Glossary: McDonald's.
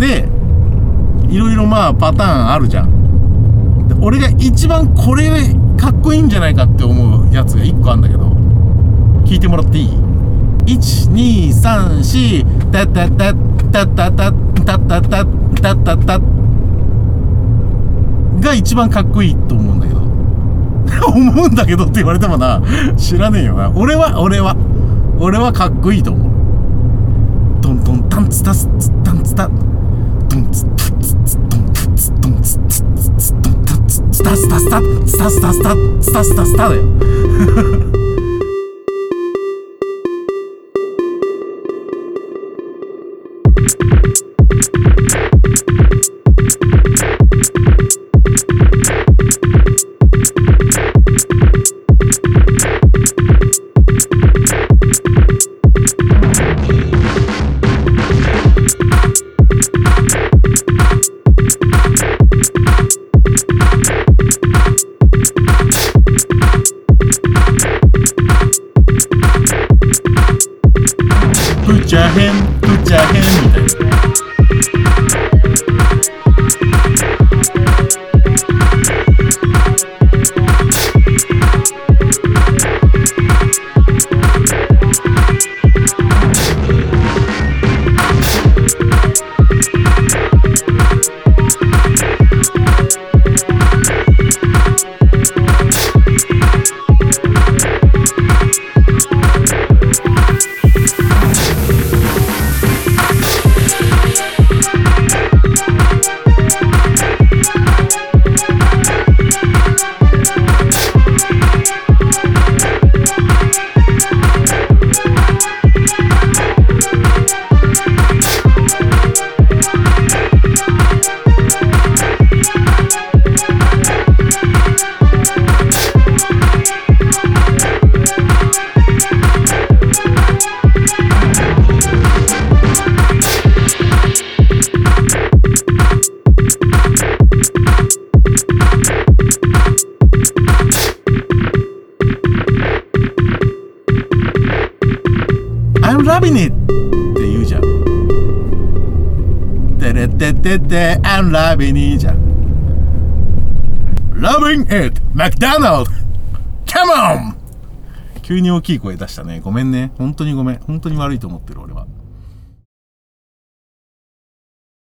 でいろいろまあパターンあるじゃん。で俺が一番これかっこいいんじゃないかって思うやつが1個あるんだけど、聞いてもらっていい？ 1,2,3,4 タタタタタタタタタタタタが一番かっこいいと思うんだけど思うんだけどって言われてもな、知らねえよな。俺はかっこいいと思う。トントンタンツタスタンツタトンツタツトンツツトンツツツトンツツタスタスタスタスタスタスタスタスタだよ。I'm loving it じゃん。 Loving it McDonald's Come on。 急に大きい声出したね、ごめんね、本当にごめん、本当に悪いと思ってる俺は。